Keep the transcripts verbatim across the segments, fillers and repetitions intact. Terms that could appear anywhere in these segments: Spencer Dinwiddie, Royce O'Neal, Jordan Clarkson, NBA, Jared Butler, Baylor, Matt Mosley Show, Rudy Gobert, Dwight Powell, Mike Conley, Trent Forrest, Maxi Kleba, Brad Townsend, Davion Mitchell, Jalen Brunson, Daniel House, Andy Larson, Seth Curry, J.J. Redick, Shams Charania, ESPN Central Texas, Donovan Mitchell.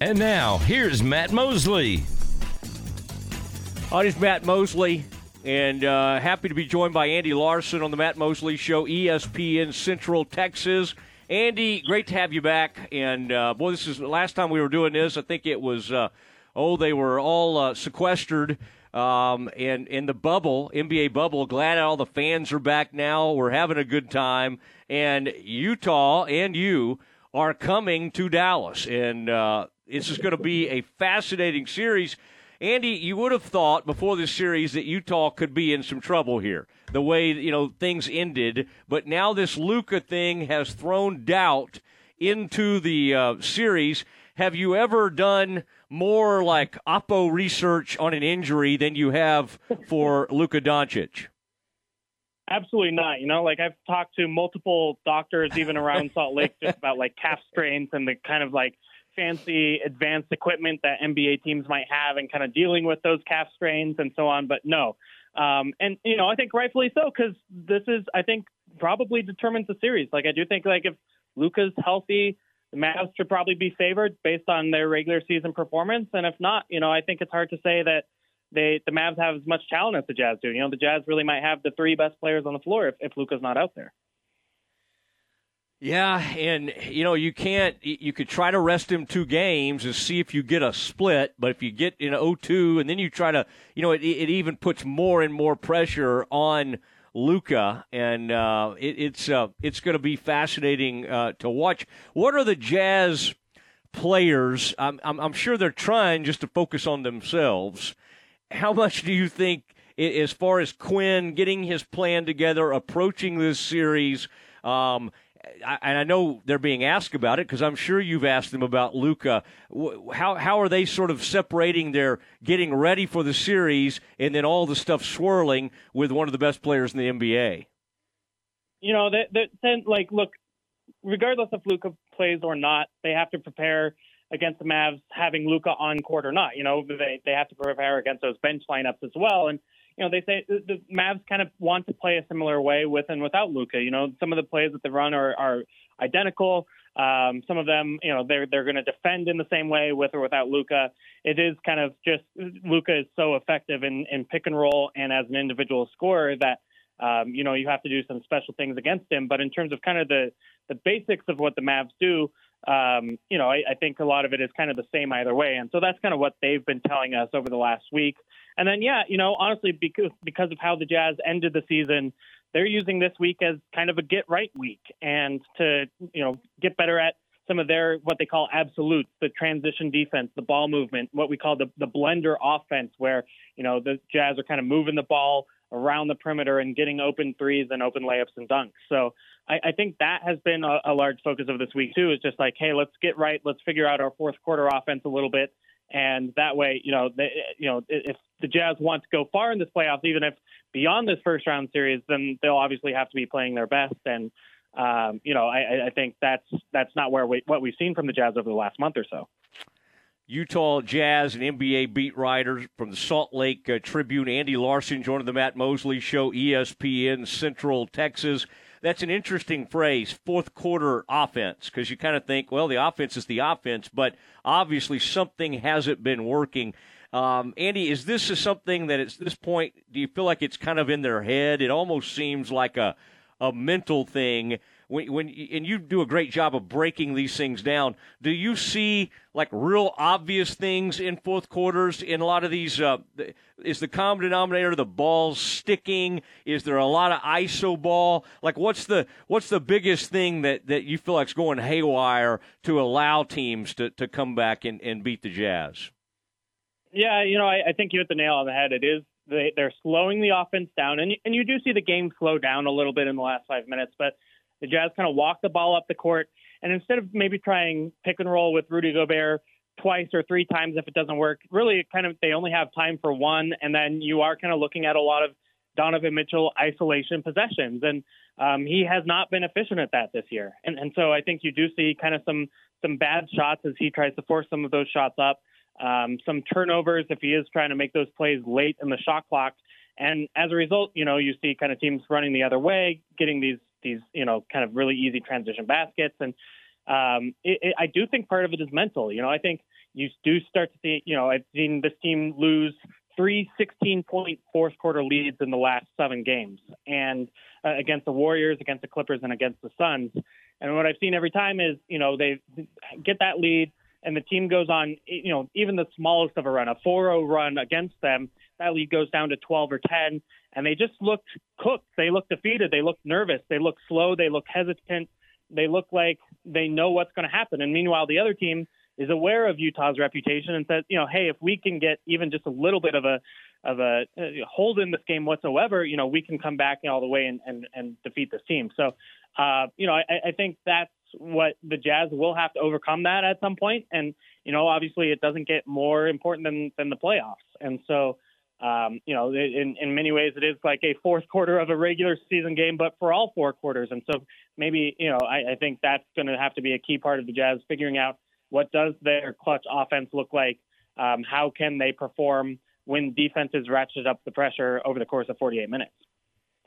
And now, here's Matt Mosley. Oh, it's Matt Mosley, and uh, happy to be joined by Andy Larson on the Matt Mosley Show, E S P N Central Texas. Andy, great to have you back. And, uh, boy, this is the last time we were doing this. I think it was, uh, oh, they were all uh, sequestered um, in, in the bubble, N B A bubble. Glad all the fans are back now. We're having a good time. And Utah and you are coming to Dallas. And uh, this is going to be a fascinating series. Andy, you would have thought before this series that Utah could be in some trouble here, the way, you know, things ended. But now this Luka thing has thrown doubt into the uh, series. Have you ever done more like oppo research on an injury than you have for Luka Doncic? Absolutely not. You know, like I've talked to multiple doctors even around Salt Lake just about like calf strains and the kind of like fancy advanced equipment that N B A teams might have and kind of dealing with those calf strains and so on. But no. Um, and, you know, I think rightfully so, because this is, I think, probably determines the series. Like I do think like if Luka's healthy, the Mavs should probably be favored based on their regular season performance. And if not, you know, I think it's hard to say that They the Mavs have as much talent as the Jazz do. You know, the Jazz really might have the three best players on the floor if, if Luka's not out there. Yeah, and, you know, you can't – you could try to rest him two games and see if you get a split, but if you get in oh two and then you try to – you know, it, it even puts more and more pressure on Luka, and uh, it, it's, uh, it's going to be fascinating uh, to watch. What are the Jazz players I'm, – I'm, I'm sure they're trying just to focus on themselves – how much do you think, as far as Quinn getting his plan together, approaching this series, um, and I know they're being asked about it because I'm sure you've asked them about Luka, how how are they sort of separating their getting ready for the series and then all the stuff swirling with one of the best players in the N B A? You know, that, that, like, look, regardless if Luka plays or not, they have to prepare against the Mavs having Luka on court or not. You know, they, they have to prepare against those bench lineups as well. And, you know, they say the Mavs kind of want to play a similar way with and without Luka. You know, some of the plays that they run are, are identical. Um, some of them, you know, they're, they're going to defend in the same way with or without Luka. It is kind of just Luka is so effective in, in pick and roll and as an individual scorer that, um, you know, you have to do some special things against him. But in terms of kind of the, the basics of what the Mavs do, Um, you know, I, I think a lot of it is kind of the same either way. And so that's kind of what they've been telling us over the last week. And then, yeah, you know, honestly, because, because of how the Jazz ended the season, they're using this week as kind of a get right week and to, you know, get better at some of their, what they call absolutes, the transition defense, the ball movement, what we call the, the blender offense, where, you know, the Jazz are kind of moving the ball around the perimeter and getting open threes and open layups and dunks. So I, I think that has been a, a large focus of this week too, is just like, hey, let's get right. Let's figure out our fourth quarter offense a little bit. And that way, you know, they, you know, if the Jazz want to go far in this playoffs, even if beyond this first round series, then they'll obviously have to be playing their best. And, um, you know, I, I think that's, that's not where we, what we've seen from the Jazz over the last month or so. Utah Jazz and N B A beat writers from the Salt Lake uh, Tribune, Andy Larson, joining the Matt Mosley Show, E S P N Central Texas. That's an interesting phrase, fourth quarter offense, because you kind of think, well, the offense is the offense, but obviously something hasn't been working. Um, Andy, is this is something that at this point, do you feel like it's kind of in their head? It almost seems like a a mental thing. When, when and you do a great job of breaking these things down. Do you see like real obvious things in fourth quarters in a lot of these? Uh, is the common denominator the ball sticking? Is there a lot of I S O ball? Like what's the what's the biggest thing that, that you feel like's going haywire to allow teams to, to come back and, and beat the Jazz? Yeah, you know, I, I think you hit the nail on the head. It is they, they're slowing the offense down, and and you do see the game slow down a little bit in the last five minutes, but the Jazz kind of walk the ball up the court, and instead of maybe trying pick and roll with Rudy Gobert twice or three times if it doesn't work, really kind of they only have time for one, and then you are kind of looking at a lot of Donovan Mitchell isolation possessions, and um, he has not been efficient at that this year. And and so I think you do see kind of some some bad shots as he tries to force some of those shots up, um, some turnovers if he is trying to make those plays late in the shot clock. And as a result, you know, you see kind of teams running the other way, getting these these, you know, kind of really easy transition baskets. And um, it, it, I do think part of it is mental. You know, I think you do start to see, you know, I've seen this team lose three sixteen-point fourth-quarter leads in the last seven games, and uh, against the Warriors, against the Clippers, and against the Suns. And what I've seen every time is, you know, they get that lead, and the team goes on, you know, even the smallest of a run, a four oh run against them, that lead goes down to twelve or ten, and they just looked cooked. They looked defeated. They looked nervous. They looked slow. They looked hesitant. They look like they know what's going to happen. And meanwhile, the other team is aware of Utah's reputation and says, you know, hey, if we can get even just a little bit of a of a hold in this game whatsoever, you know, we can come back all the way and, and, and defeat this team. So, uh, you know, I, I think that's what the Jazz will have to overcome that at some point. And, you know, obviously it doesn't get more important than, than the playoffs. And so, um, you know, in, in many ways it is like a fourth quarter of a regular season game, but for all four quarters. And so maybe, you know, I, I think that's going to have to be a key part of the Jazz figuring out, what does their clutch offense look like? Um, how can they perform when defenses ratchet up the pressure over the course of forty-eight minutes?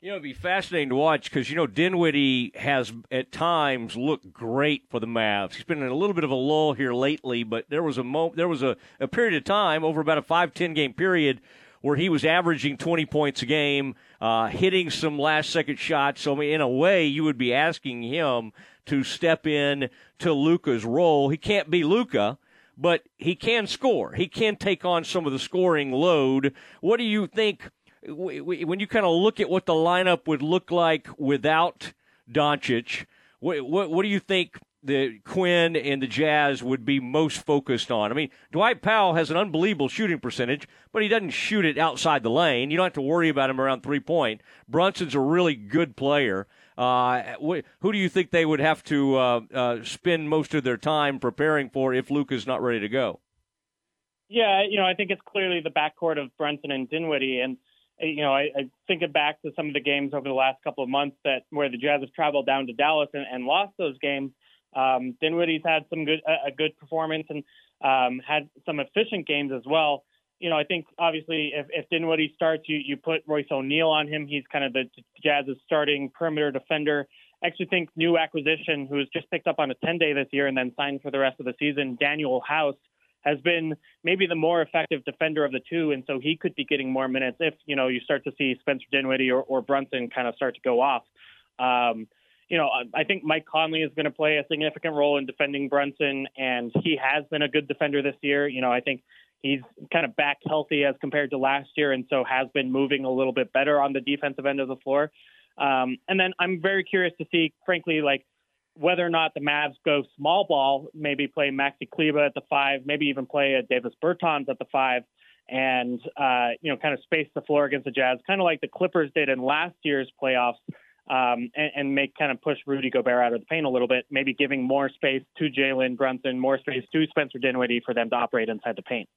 You know, it'd be fascinating to watch because, you know, Dinwiddie has at times looked great for the Mavs. He's been in a little bit of a lull here lately, but there was a mo- there was a, a period of time over about a five ten game period where he was averaging twenty points a game, uh, hitting some last-second shots. So, I mean, in a way, you would be asking him to step in to Luka's role. He can't be Luka, but he can score. He can take on some of the scoring load. What do you think, when you kind of look at what the lineup would look like without Doncic, what, what, what do you think the Quinn and the Jazz would be most focused on? I mean, Dwight Powell has an unbelievable shooting percentage, but he doesn't shoot it outside the lane. You don't have to worry about him around three-point. Brunson's a really good player. Uh, wh- who do you think they would have to uh, uh, spend most of their time preparing for if Luka's not ready to go? Yeah, you know, I think it's clearly the backcourt of Brunson and Dinwiddie. And, you know, I, I think it back to some of the games over the last couple of months that where the Jazz have traveled down to Dallas and, and lost those games. Um, Dinwiddie's had some good, a good performance and um, had some efficient games as well. You know, I think obviously if, if Dinwiddie starts, you, you put Royce O'Neal on him. He's kind of the Jazz's starting perimeter defender. I actually think new acquisition, who was just picked up on a ten day this year and then signed for the rest of the season, Daniel House, has been maybe the more effective defender of the two. And so he could be getting more minutes if, you know, you start to see Spencer Dinwiddie or, or Brunson kind of start to go off. Um, You know, I think Mike Conley is going to play a significant role in defending Brunson, and he has been a good defender this year. You know, I think he's kind of back healthy as compared to last year, and so has been moving a little bit better on the defensive end of the floor. Um, and then I'm very curious to see, frankly, like whether or not the Mavs go small ball, maybe play Maxi Kleba at the five, maybe even play a Davis Bertans at the five, and, uh, you know, kind of space the floor against the Jazz, kind of like the Clippers did in last year's playoffs. Um, and, and make kind of push Rudy Gobert out of the paint a little bit, maybe giving more space to Jalen Brunson, more space to Spencer Dinwiddie for them to operate inside the paint.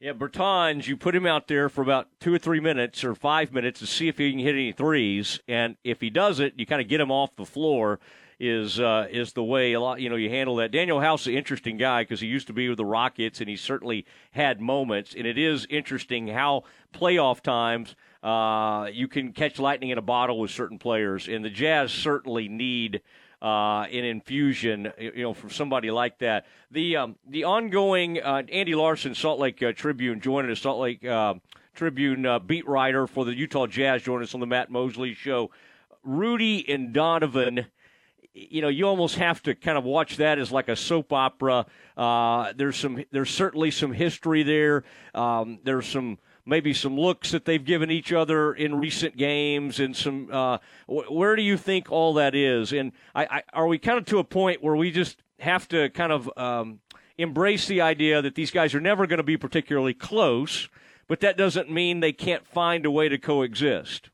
Yeah, Bertans, you put him out there for about two or three minutes or five minutes to see if he can hit any threes, and if he doesn't, you kind of get him off the floor. Is uh, is the way a lot, you know, you handle that. Daniel House is an interesting guy because he used to be with the Rockets, and he certainly had moments. And it is interesting how playoff times uh, you can catch lightning in a bottle with certain players, and the Jazz certainly need uh, an infusion, you know, from somebody like that. The um, the ongoing uh, Andy Larson, Salt Lake uh, Tribune, joining us, Salt Lake uh, Tribune uh, beat writer for the Utah Jazz, joining us on the Matt Mosley Show. Rudy and Donovan. You know, you almost have to kind of watch that as like a soap opera. Uh, there's some, there's certainly some history there. Um, there's some maybe some looks that they've given each other in recent games, and some. Uh, wh- where do you think all that is? And I, I, are we kind of to a point where we just have to kind of um, embrace the idea that these guys are never going to be particularly close, but that doesn't mean they can't find a way to coexist?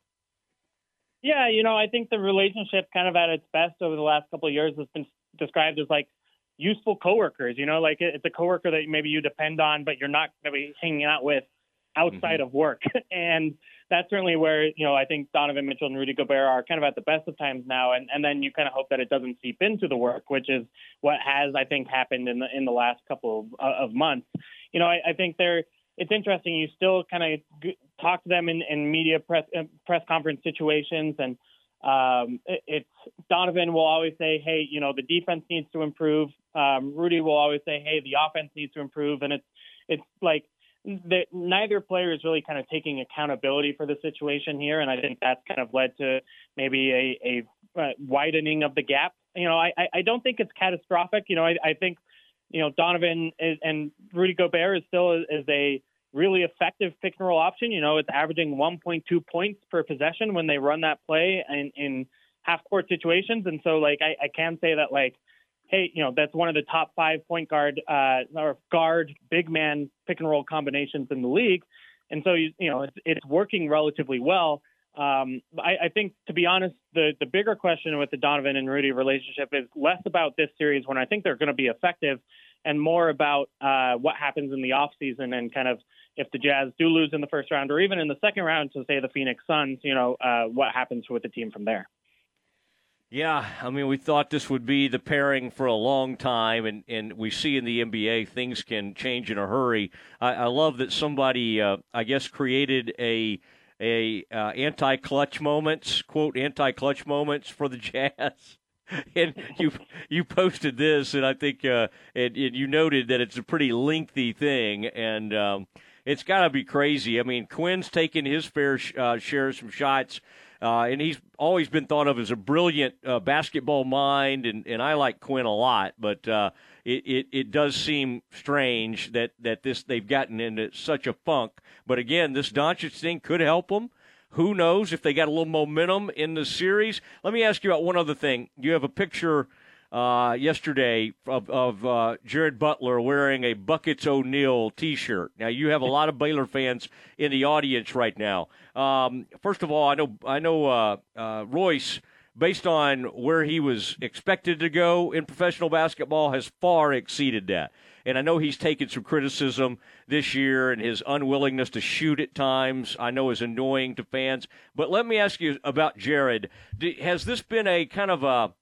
Yeah, you know, I think the relationship kind of at its best over the last couple of years has been described as like useful coworkers, you know, like it's a coworker that maybe you depend on, but you're not going to be hanging out with outside mm-hmm. of work. And that's certainly where, you know, I think Donovan Mitchell and Rudy Gobert are kind of at the best of times now. And, and then you kind of hope that it doesn't seep into the work, which is what has, I think, happened in the, in the last couple of, uh, of months. You know, I, I think they're, it's interesting. You still kind of talk to them in, in media press, uh, press conference situations. And, Um, it, it's Donovan will always say, hey, you know, the defense needs to improve. Um, Rudy will always say, hey, the offense needs to improve. And it's it's like the, neither player is really kind of taking accountability for the situation here. And I think that's kind of led to maybe a, a widening of the gap. You know, I, I don't think it's catastrophic. You know, I, I think, you know, Donovan is, and Rudy Gobert is still is a really effective pick and roll option. You know, it's averaging one point two points per possession when they run that play in, in half court situations. And so like, I, I can say that like, hey, you know, that's one of the top five point guard uh, or guard big man pick and roll combinations in the league. And so, you, you know, it's, it's working relatively well. Um, I, I think, to be honest, the, the bigger question with the Donovan and Rudy relationship is less about this series when I think they're going to be effective and more about uh, what happens in the offseason and kind of if the Jazz do lose in the first round or even in the second round to, say, the Phoenix Suns, you know, uh, what happens with the team from there. Yeah, I mean, we thought this would be the pairing for a long time, and, and we see in the N B A things can change in a hurry. I, I love that somebody, uh, I guess, created a – A uh, anti-clutch moments, quote, anti-clutch moments for the Jazz. And you you posted this, and I think uh, and, and you noted that it's a pretty lengthy thing, and um, it's got to be crazy. I mean, Quinn's taken his fair sh- uh, share of some shots, uh, and he's always been thought of as a brilliant uh, basketball mind, and, and I like Quinn a lot, but uh, it, it, it does seem strange that, that this they've gotten into such a funk. But again, this Doncic thing could help them. Who knows if they got a little momentum in the series? Let me ask you about one other thing. You have a picture uh, yesterday of, of uh, Jared Butler wearing a Buckets O'Neal T-shirt. Now, you have a lot of Baylor fans in the audience right now. Um, first of all, I know I know uh, uh, Royce, based on where he was expected to go in professional basketball, has far exceeded that. And I know he's taken some criticism this year, and his unwillingness to shoot at times, I know, is annoying to fans. But let me ask you about Jared. Do, has this been a kind of a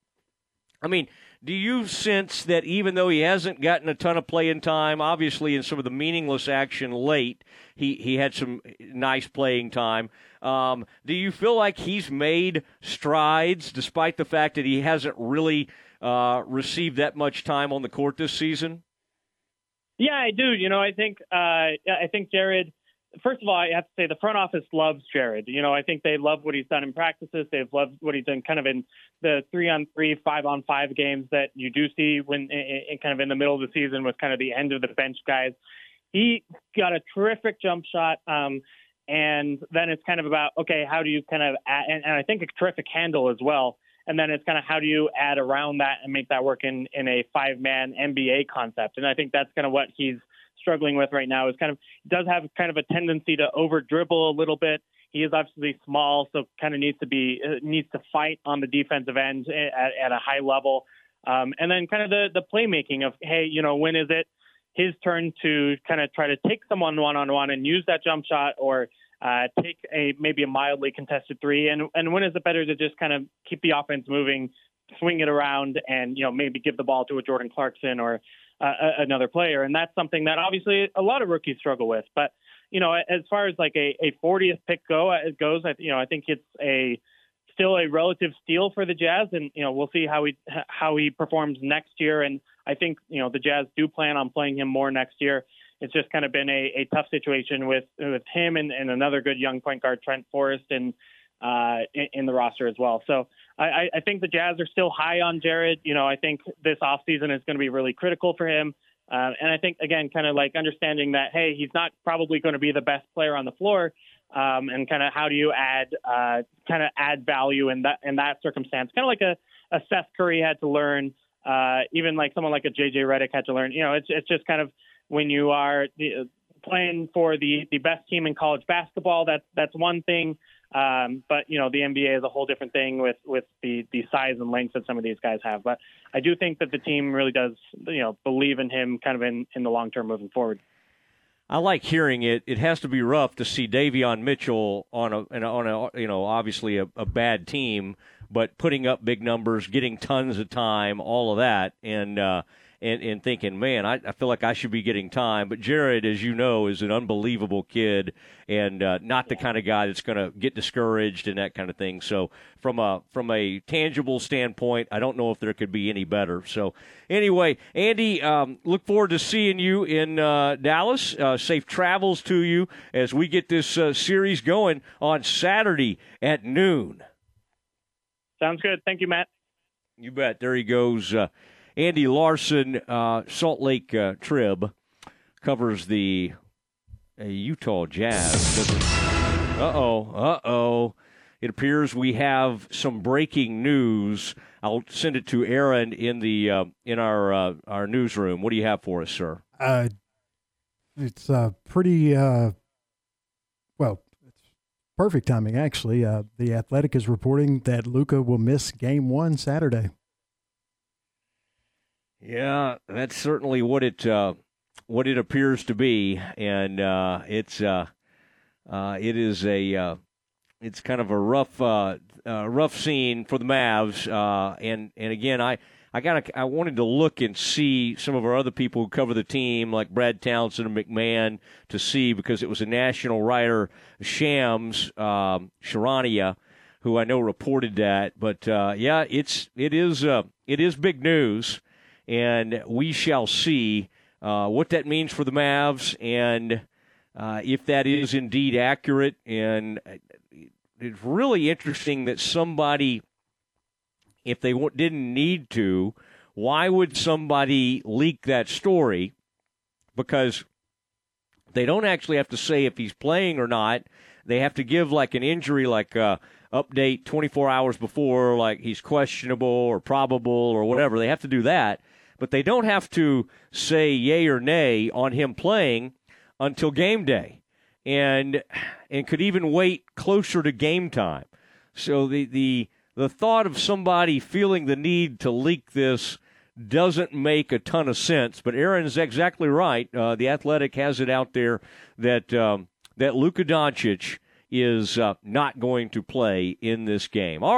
– I mean, do you sense that even though he hasn't gotten a ton of playing time, obviously in some of the meaningless action late, he, he had some nice playing time, um, do you feel like he's made strides despite the fact that he hasn't really uh, received that much time on the court this season? Yeah, I do. You know, I think uh, I think Jared, first of all, I have to say the front office loves Jared. You know, I think they love what he's done in practices. They've loved what he's done kind of in the three on three, five on five games that you do see when in, in kind of in the middle of the season with kind of the end of the bench guys. He got a terrific jump shot. Um, and then it's kind of about, OK, how do you kind of add, and, and I think a terrific handle as well. And then it's kind of how do you add around that and make that work in, in a five-man N B A concept. And I think that's kind of what he's struggling with right now is kind of does have kind of a tendency to over dribble a little bit. He is obviously small, so kind of needs to be needs to fight on the defensive end at, at a high level. Um, and then kind of the, the playmaking of, hey, you know, when is it his turn to kind of try to take someone one-on-one and use that jump shot or Uh, take a maybe a mildly contested three, and and when is it better to just kind of keep the offense moving, swing it around, and you know maybe give the ball to a Jordan Clarkson or uh, another player, and that's something that obviously a lot of rookies struggle with. But you know, as far as like a, a fortieth pick go it goes, I, you know, I think it's a still a relative steal for the Jazz, and you know we'll see how he how he performs next year, and I think you know the Jazz do plan on playing him more next year. It's just kind of been a, a tough situation with, with him and, and another good young point guard, Trent Forrest, and uh, in, in the roster as well. So I, I think the Jazz are still high on Jared. You know, I think this offseason is going to be really critical for him. Uh, and I think, again, kind of like understanding that, hey, he's not probably going to be the best player on the floor. Um, and kind of how do you add uh, kind of add value in that in that circumstance? Kind of like a, a Seth Curry had to learn, uh, even like someone like a J J. Redick had to learn. You know, it's it's just kind of when you are playing for the, the best team in college basketball, that's that's one thing. Um, but, you know, the N B A is a whole different thing with, with the, the size and length that some of these guys have. But I do think that the team really does, you know, believe in him kind of in, in the long term moving forward. I like hearing it. It has to be rough to see Davion Mitchell on a, on a you know, obviously a, a bad team, but putting up big numbers, getting tons of time, all of that. And, uh, and, and thinking, man, I, I feel like I should be getting time. But Jared, as you know, is an unbelievable kid and uh, not the kind of guy that's going to get discouraged and that kind of thing. So from a from a tangible standpoint, I don't know if there could be any better. So anyway, Andy, um, look forward to seeing you in uh, Dallas. Uh, safe travels to you as we get this uh, series going on Saturday at noon. Sounds good. Thank you, Matt. You bet. There he goes. Uh, Andy Larson, uh, Salt Lake uh, Trib, covers the uh, Utah Jazz. Uh-oh, uh-oh. It appears we have some breaking news. I'll send it to Aaron in the uh, in our uh, our newsroom. What do you have for us, sir? Uh, it's uh, pretty, uh, well, perfect timing, actually. Uh, the Athletic is reporting that Luka will miss Game One Saturday. Yeah, that's certainly what it uh, what it appears to be, and uh, it's uh, uh, it is a uh, it's kind of a rough uh, uh, rough scene for the Mavs. Uh, and and again, I I got I wanted to look and see some of our other people who cover the team, like Brad Townsend and McMahon, to see, because it was a national writer, Shams um, Charania, who I know reported that. But uh, yeah, it's it is uh, it is big news. And we shall see uh, what that means for the Mavs, and uh, if that is indeed accurate. And it's really interesting that somebody, if they w- didn't need to, why would somebody leak that story? Because they don't actually have to say if he's playing or not. They have to give like an injury, like uh, update twenty-four hours before, like he's questionable or probable or whatever. They have to do that. But they don't have to say yay or nay on him playing until game day, and and could even wait closer to game time. So the, the, the thought of somebody feeling the need to leak this doesn't make a ton of sense. But Aaron's exactly right. Uh, the Athletic has it out there that um, that Luka Doncic is uh, not going to play in this game. All right.